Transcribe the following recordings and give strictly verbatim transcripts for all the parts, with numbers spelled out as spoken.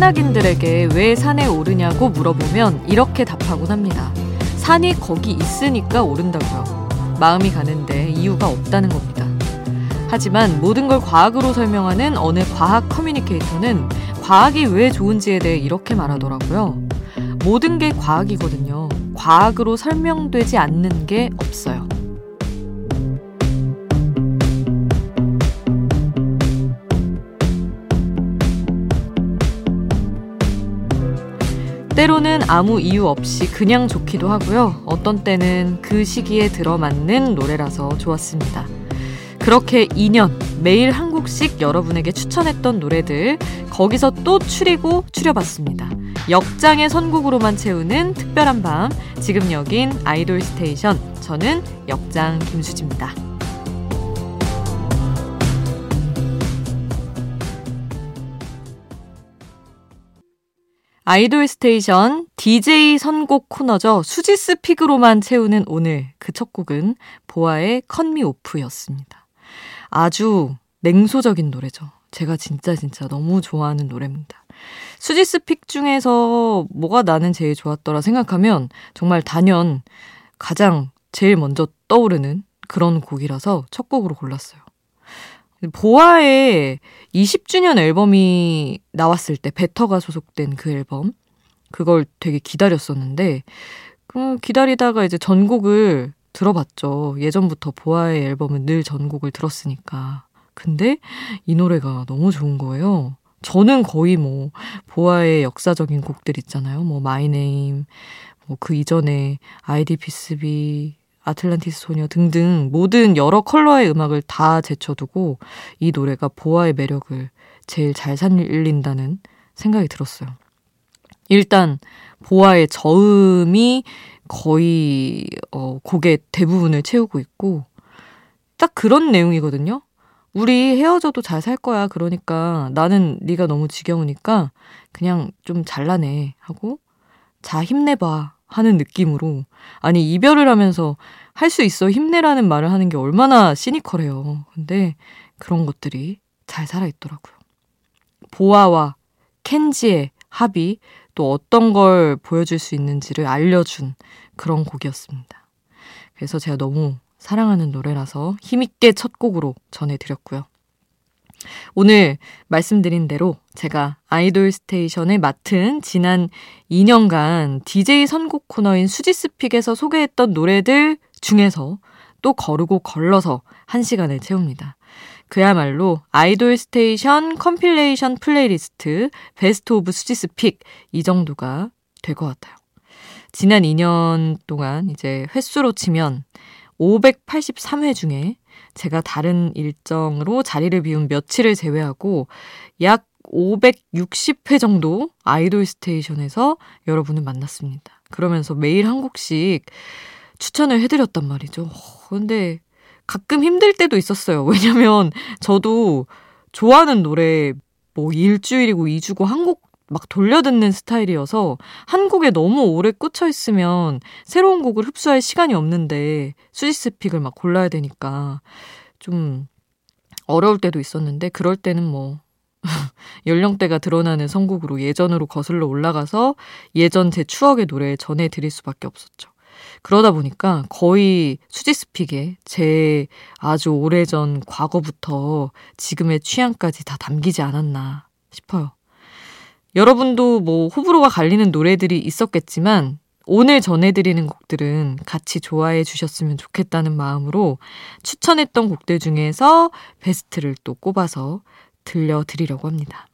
산악인들에게 왜 산에 오르냐고 물어보면 이렇게 답하곤 합니다. 산이 거기 있으니까 오른다고요. 마음이 가는데 이유가 없다는 겁니다. 하지만 모든 걸 과학으로 설명하는 어느 과학 커뮤니케이터는 과학이 왜 좋은지에 대해 이렇게 말하더라고요. 모든 게 과학이거든요. 과학으로 설명되지 않는 게 없어요. 때로는 아무 이유 없이 그냥 좋기도 하고요. 어떤 때는 그 시기에 들어맞는 노래라서 좋았습니다. 그렇게 이 년 매일 한 곡씩 여러분에게 추천했던 노래들, 거기서 또 추리고 추려봤습니다. 역장의 선곡으로만 채우는 특별한 밤, 지금 여긴 아이돌 스테이션, 저는 역장 김수지입니다. 아이돌 스테이션 디제이 선곡 코너죠. 수지스 픽으로만 채우는 오늘 그 첫 곡은 보아의 컷미 오프였습니다. 아주 냉소적인 노래죠. 제가 진짜 진짜 너무 좋아하는 노래입니다. 수지스 픽 중에서 뭐가 나는 제일 좋았더라 생각하면 정말 단연 가장 제일 먼저 떠오르는 그런 곡이라서 첫 곡으로 골랐어요. 보아의 이십 주년 앨범이 나왔을 때 베터가 소속된 그 앨범, 그걸 되게 기다렸었는데 그 기다리다가 이제 전곡을 들어봤죠. 예전부터 보아의 앨범은 늘 전곡을 들었으니까. 근데 이 노래가 너무 좋은 거예요. 저는 거의 뭐 보아의 역사적인 곡들 있잖아요. 뭐 My Name, 뭐 그 이전에 아이디피에스비, 아틀란티스 소녀 등등 모든 여러 컬러의 음악을 다 제쳐두고 이 노래가 보아의 매력을 제일 잘 살린다는 생각이 들었어요. 일단 보아의 저음이 거의 어, 곡의 대부분을 채우고 있고 딱 그런 내용이거든요. 우리 헤어져도 잘 살 거야. 그러니까 나는 네가 너무 지겨우니까 그냥 좀 잘라내 하고 자 힘내봐 하는 느낌으로, 아니 이별을 하면서 할 수 있어 힘내라는 말을 하는 게 얼마나 시니컬해요. 근데 그런 것들이 잘 살아있더라고요. 보아와 켄지의 합이 또 어떤 걸 보여줄 수 있는지를 알려준 그런 곡이었습니다. 그래서 제가 너무 사랑하는 노래라서 힘있게 첫 곡으로 전해드렸고요. 오늘 말씀드린 대로 제가 아이돌 스테이션을 맡은 지난 이 년간 디제이 선곡 코너인 수지스픽에서 소개했던 노래들 중에서 또 거르고 걸러서 한 시간을 채웁니다. 그야말로 아이돌 스테이션 컴필레이션 플레이리스트 베스트 오브 수지스픽, 이 정도가 될 것 같아요. 지난 이 년 동안 이제 횟수로 치면 오백팔십삼 회 중에 제가 다른 일정으로 자리를 비운 며칠을 제외하고 약 오백육십 회 정도 아이돌 스테이션에서 여러분을 만났습니다. 그러면서 매일 한 곡씩 추천을 해드렸단 말이죠. 근데 가끔 힘들 때도 있었어요. 왜냐면 저도 좋아하는 노래 뭐 일주일이고 이주고 한 곡 막 돌려듣는 스타일이어서 한 곡에 너무 오래 꽂혀있으면 새로운 곡을 흡수할 시간이 없는데 수지스 픽을 막 골라야 되니까 좀 어려울 때도 있었는데, 그럴 때는 뭐 연령대가 드러나는 선곡으로 예전으로 거슬러 올라가서 예전 제 추억의 노래 전해드릴 수밖에 없었죠. 그러다 보니까 거의 수지스픽에 제 아주 오래전 과거부터 지금의 취향까지 다 담기지 않았나 싶어요. 여러분도 뭐 호불호가 갈리는 노래들이 있었겠지만 오늘 전해드리는 곡들은 같이 좋아해 주셨으면 좋겠다는 마음으로 추천했던 곡들 중에서 베스트를 또 꼽아서 들려드리려고 합니다.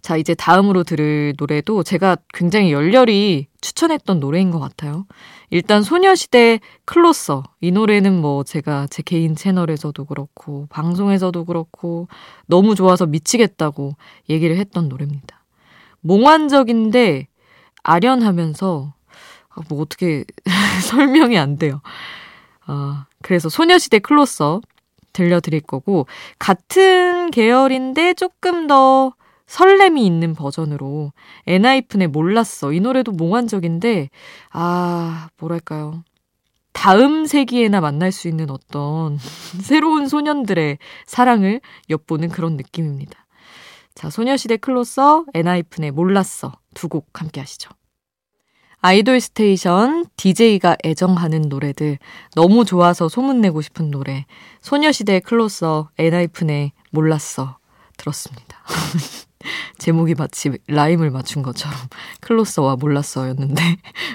자, 이제 다음으로 들을 노래도 제가 굉장히 열렬히 추천했던 노래인 것 같아요. 일단 소녀시대 클로서, 이 노래는 뭐 제가 제 개인 채널에서도 그렇고 방송에서도 그렇고 너무 좋아서 미치겠다고 얘기를 했던 노래입니다. 몽환적인데 아련하면서 뭐 어떻게 설명이 안 돼요. 아, 그래서 소녀시대 클로서 들려드릴 거고, 같은 계열인데 조금 더 설렘이 있는 버전으로 엔하이픈의 몰랐어, 이 노래도 몽환적인데 아 뭐랄까요, 다음 세기에나 만날 수 있는 어떤 새로운 소년들의 사랑을 엿보는 그런 느낌입니다. 자, 소녀시대 클로서, 엔하이픈의 몰랐어 두 곡 함께 하시죠. 아이돌 스테이션, 디제이가 애정하는 노래들, 너무 좋아서 소문내고 싶은 노래, 소녀시대의 클로서, 엔하이픈의 몰랐어 들었습니다. 제목이 마치 라임을 맞춘 것처럼 클로서와 몰랐어였는데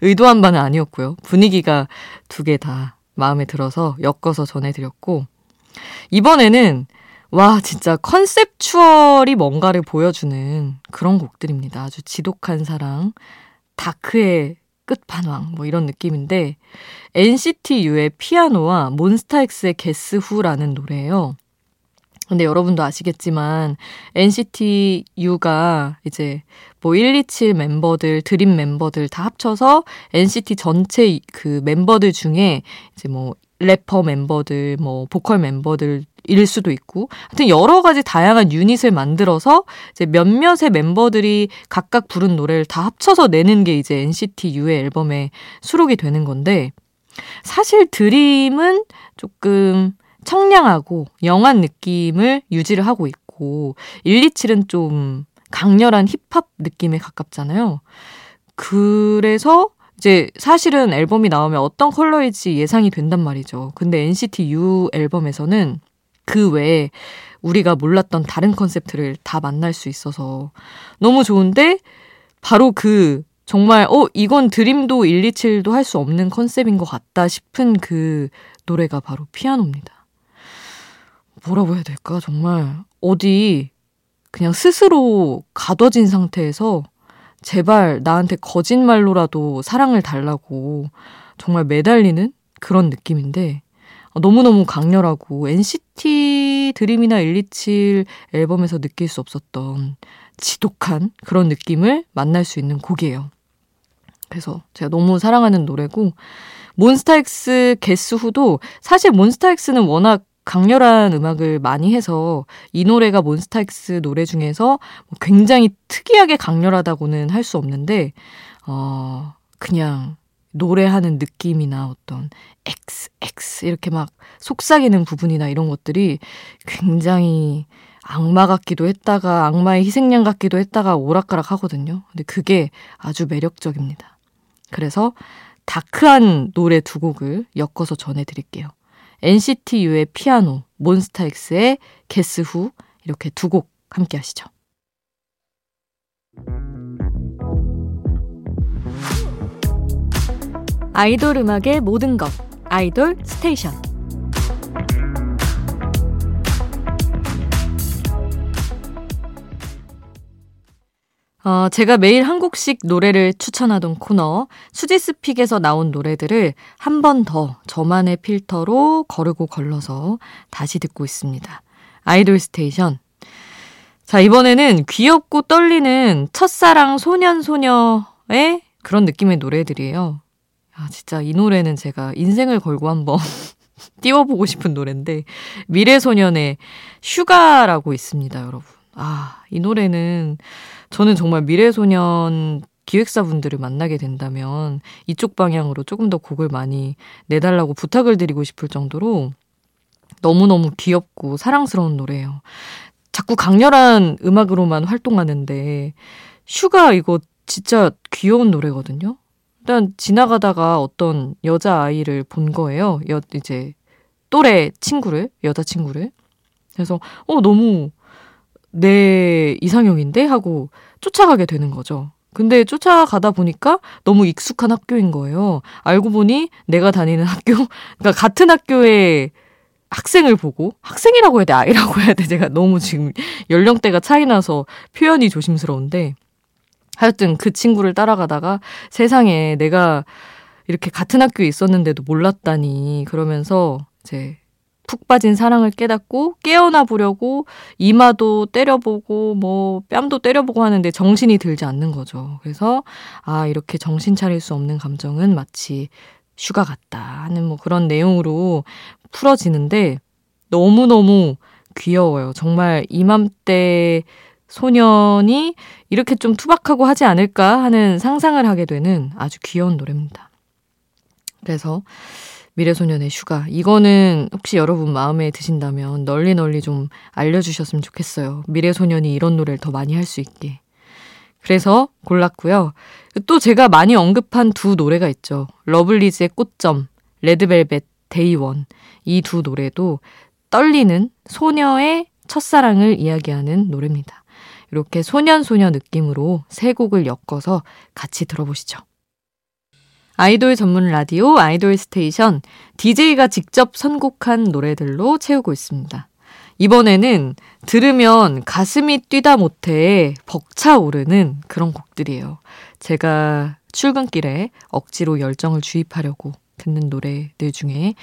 의도한 바는 아니었고요. 분위기가 두 개 다 마음에 들어서 엮어서 전해드렸고, 이번에는 와 진짜 컨셉추얼이 뭔가를 보여주는 그런 곡들입니다. 아주 지독한 사랑, 다크의 끝판왕 뭐 이런 느낌인데, 엔시티 U의 피아노와 몬스타 X의 Guess Who라는 노래예요. 근데 여러분도 아시겠지만 엔시티 U가 이제 뭐 일, 이, 칠 멤버들, 드림 멤버들 다 합쳐서 엔시티 전체 그 멤버들 중에 이제 뭐 래퍼 멤버들, 뭐 보컬 멤버들 일 수도 있고, 하여튼 여러 가지 다양한 유닛을 만들어서 이제 몇몇의 멤버들이 각각 부른 노래를 다 합쳐서 내는 게 이제 엔시티 U의 앨범에 수록이 되는 건데, 사실 드림은 조금 청량하고 영한 느낌을 유지를 하고 있고, 일, 이, 칠은 좀 강렬한 힙합 느낌에 가깝잖아요. 그래서 이제 사실은 앨범이 나오면 어떤 컬러일지 예상이 된단 말이죠. 근데 엔시티 U 앨범에서는 그 외에 우리가 몰랐던 다른 컨셉트를 다 만날 수 있어서 너무 좋은데, 바로 그 정말 어 이건 드림도 일, 이, 칠도 할 수 없는 컨셉인 것 같다 싶은 그 노래가 바로 피아노입니다. 뭐라고 해야 될까? 정말 어디 그냥 스스로 가둬진 상태에서 제발 나한테 거짓말로라도 사랑을 달라고 정말 매달리는 그런 느낌인데, 너무너무 강렬하고 엔시티 드림이나 일, 이, 칠 앨범에서 느낄 수 없었던 지독한 그런 느낌을 만날 수 있는 곡이에요. 그래서 제가 너무 사랑하는 노래고, 몬스타엑스 Guess Who도 사실 몬스타엑스는 워낙 강렬한 음악을 많이 해서 이 노래가 몬스타엑스 노래 중에서 굉장히 특이하게 강렬하다고는 할 수 없는데, 어, 그냥 노래하는 느낌이나 어떤 X, X 이렇게 막 속삭이는 부분이나 이런 것들이 굉장히 악마 같기도 했다가 악마의 희생양 같기도 했다가 오락가락 하거든요. 근데 그게 아주 매력적입니다. 그래서 다크한 노래 두 곡을 엮어서 전해드릴게요. 엔시티 U의 피아노, 몬스타 X의 Guess Who, 이렇게 두 곡 함께 하시죠. 아이돌 음악의 모든 것, 아이돌 스테이션. 어, 제가 매일 한 곡씩 노래를 추천하던 코너 수지스 픽에서 나온 노래들을 한 번 더 저만의 필터로 거르고 걸러서 다시 듣고 있습니다. 아이돌 스테이션. 자, 이번에는 귀엽고 떨리는 첫사랑 소년소녀의 그런 느낌의 노래들이에요. 아, 진짜 이 노래는 제가 인생을 걸고 한번 띄워보고 싶은 노래인데, 미래소년의 슈가라고 있습니다, 여러분. 아, 이 노래는 저는 정말 미래소년 기획사분들을 만나게 된다면 이쪽 방향으로 조금 더 곡을 많이 내달라고 부탁을 드리고 싶을 정도로 너무너무 귀엽고 사랑스러운 노래예요. 자꾸 강렬한 음악으로만 활동하는데, 슈가 이거 진짜 귀여운 노래거든요. 일단 지나가다가 어떤 여자아이를 본 거예요. 여, 이제 또래 친구를, 여자친구를. 그래서 어 너무 내 이상형인데 하고 쫓아가게 되는 거죠. 근데 쫓아가다 보니까 너무 익숙한 학교인 거예요. 알고 보니 내가 다니는 학교, 그러니까 같은 학교에 학생을 보고, 학생이라고 해야 돼, 아이라고 해야 돼. 제가 너무 지금 연령대가 차이 나서 표현이 조심스러운데, 하여튼 그 친구를 따라가다가 세상에 내가 이렇게 같은 학교에 있었는데도 몰랐다니, 그러면서 이제 푹 빠진 사랑을 깨닫고 깨어나 보려고 이마도 때려보고 뭐 뺨도 때려보고 하는데 정신이 들지 않는 거죠. 그래서 아, 이렇게 정신 차릴 수 없는 감정은 마치 슈가 같다 하는 뭐 그런 내용으로 풀어지는데 너무너무 귀여워요. 정말 이맘때 소년이 이렇게 좀 투박하고 하지 않을까 하는 상상을 하게 되는 아주 귀여운 노래입니다. 그래서 미래소년의 슈가. 이거는 혹시 여러분 마음에 드신다면 널리 널리 좀 알려주셨으면 좋겠어요. 미래소년이 이런 노래를 더 많이 할 수 있게. 그래서 골랐고요. 또 제가 많이 언급한 두 노래가 있죠. 러블리즈의 꽃점, 레드벨벳 데이 원. 이 두 노래도 떨리는 소녀의 첫사랑을 이야기하는 노래입니다. 이렇게 소년소녀 느낌으로 세 곡을 엮어서 같이 들어보시죠. 아이돌 전문 라디오 아이돌 스테이션, 디제이가 직접 선곡한 노래들로 채우고 있습니다. 이번에는 들으면 가슴이 뛰다 못해 벅차오르는 그런 곡들이에요. 제가 출근길에 억지로 열정을 주입하려고 듣는 노래들 중에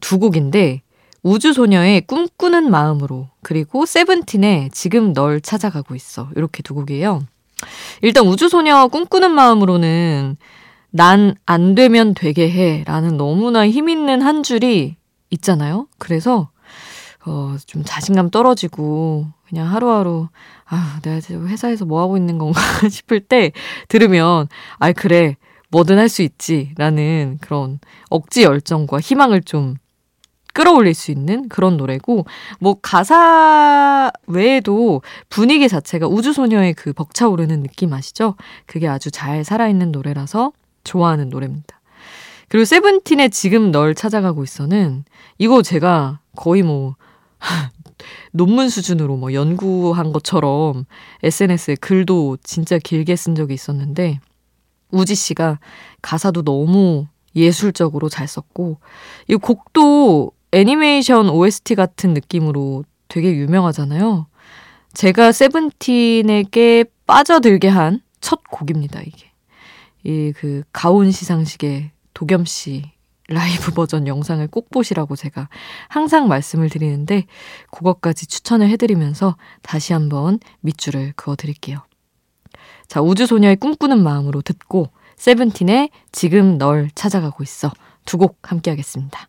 두 곡인데, 우주소녀의 꿈꾸는 마음으로, 그리고 세븐틴의 지금 널 찾아가고 있어, 이렇게 두 곡이에요. 일단 우주소녀 꿈꾸는 마음으로는 난 안 되면 되게 해 라는 너무나 힘있는 한 줄이 있잖아요. 그래서 어, 좀 자신감 떨어지고 그냥 하루하루 아, 내가 지금 회사에서 뭐하고 있는 건가 싶을 때 들으면 아, 그래 뭐든 할 수 있지 라는 그런 억지 열정과 희망을 좀 끌어올릴 수 있는 그런 노래고, 뭐 가사 외에도 분위기 자체가 우주소녀의 그 벅차오르는 느낌 아시죠? 그게 아주 잘 살아있는 노래라서 좋아하는 노래입니다. 그리고 세븐틴의 지금 널 찾아가고 있어는 이거 제가 거의 뭐 논문 수준으로 뭐 연구한 것처럼 에스엔에스에 글도 진짜 길게 쓴 적이 있었는데, 우지 씨가 가사도 너무 예술적으로 잘 썼고, 이 곡도 애니메이션 오에스티 같은 느낌으로 되게 유명하잖아요. 제가 세븐틴에게 빠져들게 한 첫 곡입니다, 이게. 이 그 가온 시상식의 도겸 씨 라이브 버전 영상을 꼭 보시라고 제가 항상 말씀을 드리는데, 그것까지 추천을 해드리면서 다시 한번 밑줄을 그어드릴게요. 자, 우주소녀의 꿈꾸는 마음으로 듣고 세븐틴의 지금 널 찾아가고 있어, 두 곡 함께 하겠습니다.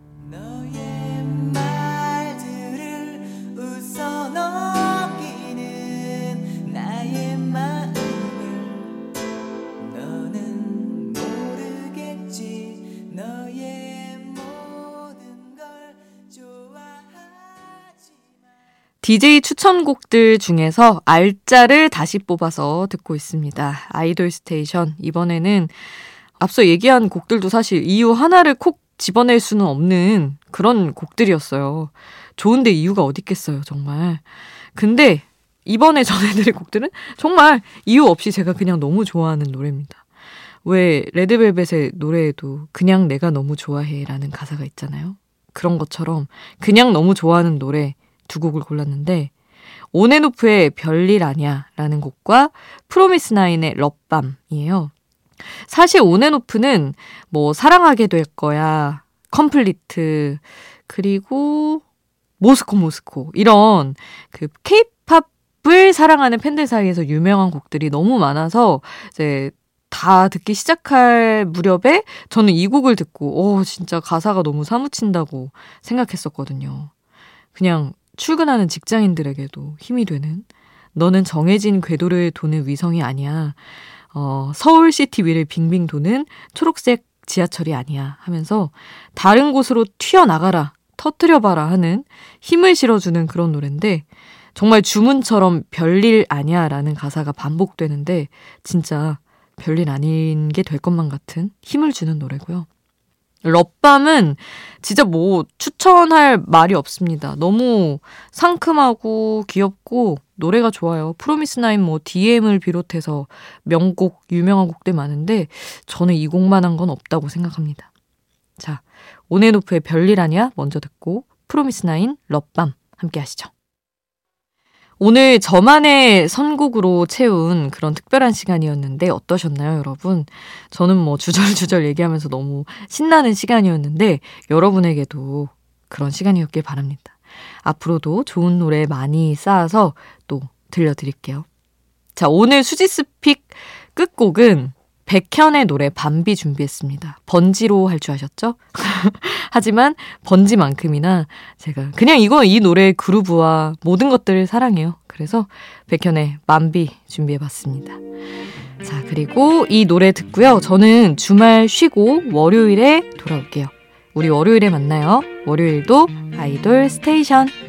디제이 추천곡들 중에서 알짜를 다시 뽑아서 듣고 있습니다. 아이돌 스테이션. 이번에는 앞서 얘기한 곡들도 사실 이유 하나를 콕 집어낼 수는 없는 그런 곡들이었어요. 좋은데 이유가 어디 있겠어요, 정말. 근데 이번에 전해드릴 곡들은 정말 이유 없이 제가 그냥 너무 좋아하는 노래입니다. 왜 레드벨벳의 노래에도 그냥 내가 너무 좋아해라는 가사가 있잖아요. 그런 것처럼 그냥 너무 좋아하는 노래 두 곡을 골랐는데, 온앤오프의 별일 아냐 라는 곡과 프로미스나인의 러브밤이에요. 사실 온앤오프는 뭐 사랑하게 될 거야, 컴플리트, 그리고 모스코 모스코, 이런 그 케이팝을 사랑하는 팬들 사이에서 유명한 곡들이 너무 많아서 이제 다 듣기 시작할 무렵에 저는 이 곡을 듣고 오, 진짜 가사가 너무 사무친다고 생각했었거든요. 그냥 출근하는 직장인들에게도 힘이 되는, 너는 정해진 궤도를 도는 위성이 아니야, 어, 서울시티 위를 빙빙 도는 초록색 지하철이 아니야 하면서 다른 곳으로 튀어나가라, 터뜨려봐라 하는 힘을 실어주는 그런 노래인데, 정말 주문처럼 별일 아니야 라는 가사가 반복되는데 진짜 별일 아닌 게 될 것만 같은 힘을 주는 노래고요. 러밤은 진짜 뭐 추천할 말이 없습니다. 너무 상큼하고 귀엽고 노래가 좋아요. 프로미스나인 뭐 디엠을 비롯해서 명곡, 유명한 곡들 많은데 저는 이 곡만 한 건 없다고 생각합니다. 자, 온앤오프의 별일 아냐 먼저 듣고 프로미스나인 러밤 함께 하시죠. 오늘 저만의 선곡으로 채운 그런 특별한 시간이었는데 어떠셨나요, 여러분? 저는 뭐 주절주절 얘기하면서 너무 신나는 시간이었는데 여러분에게도 그런 시간이었길 바랍니다. 앞으로도 좋은 노래 많이 쌓아서 또 들려드릴게요. 자, 오늘 수지스 픽 끝곡은 백현의 노래 밤비 준비했습니다. 번지로 할 줄 아셨죠? 하지만 번지만큼이나 제가 그냥 이거 이 노래의 그루브와 모든 것들을 사랑해요. 그래서 백현의 밤비 준비해봤습니다. 자, 그리고 이 노래 듣고요. 저는 주말 쉬고 월요일에 돌아올게요. 우리 월요일에 만나요. 월요일도 아이돌 스테이션.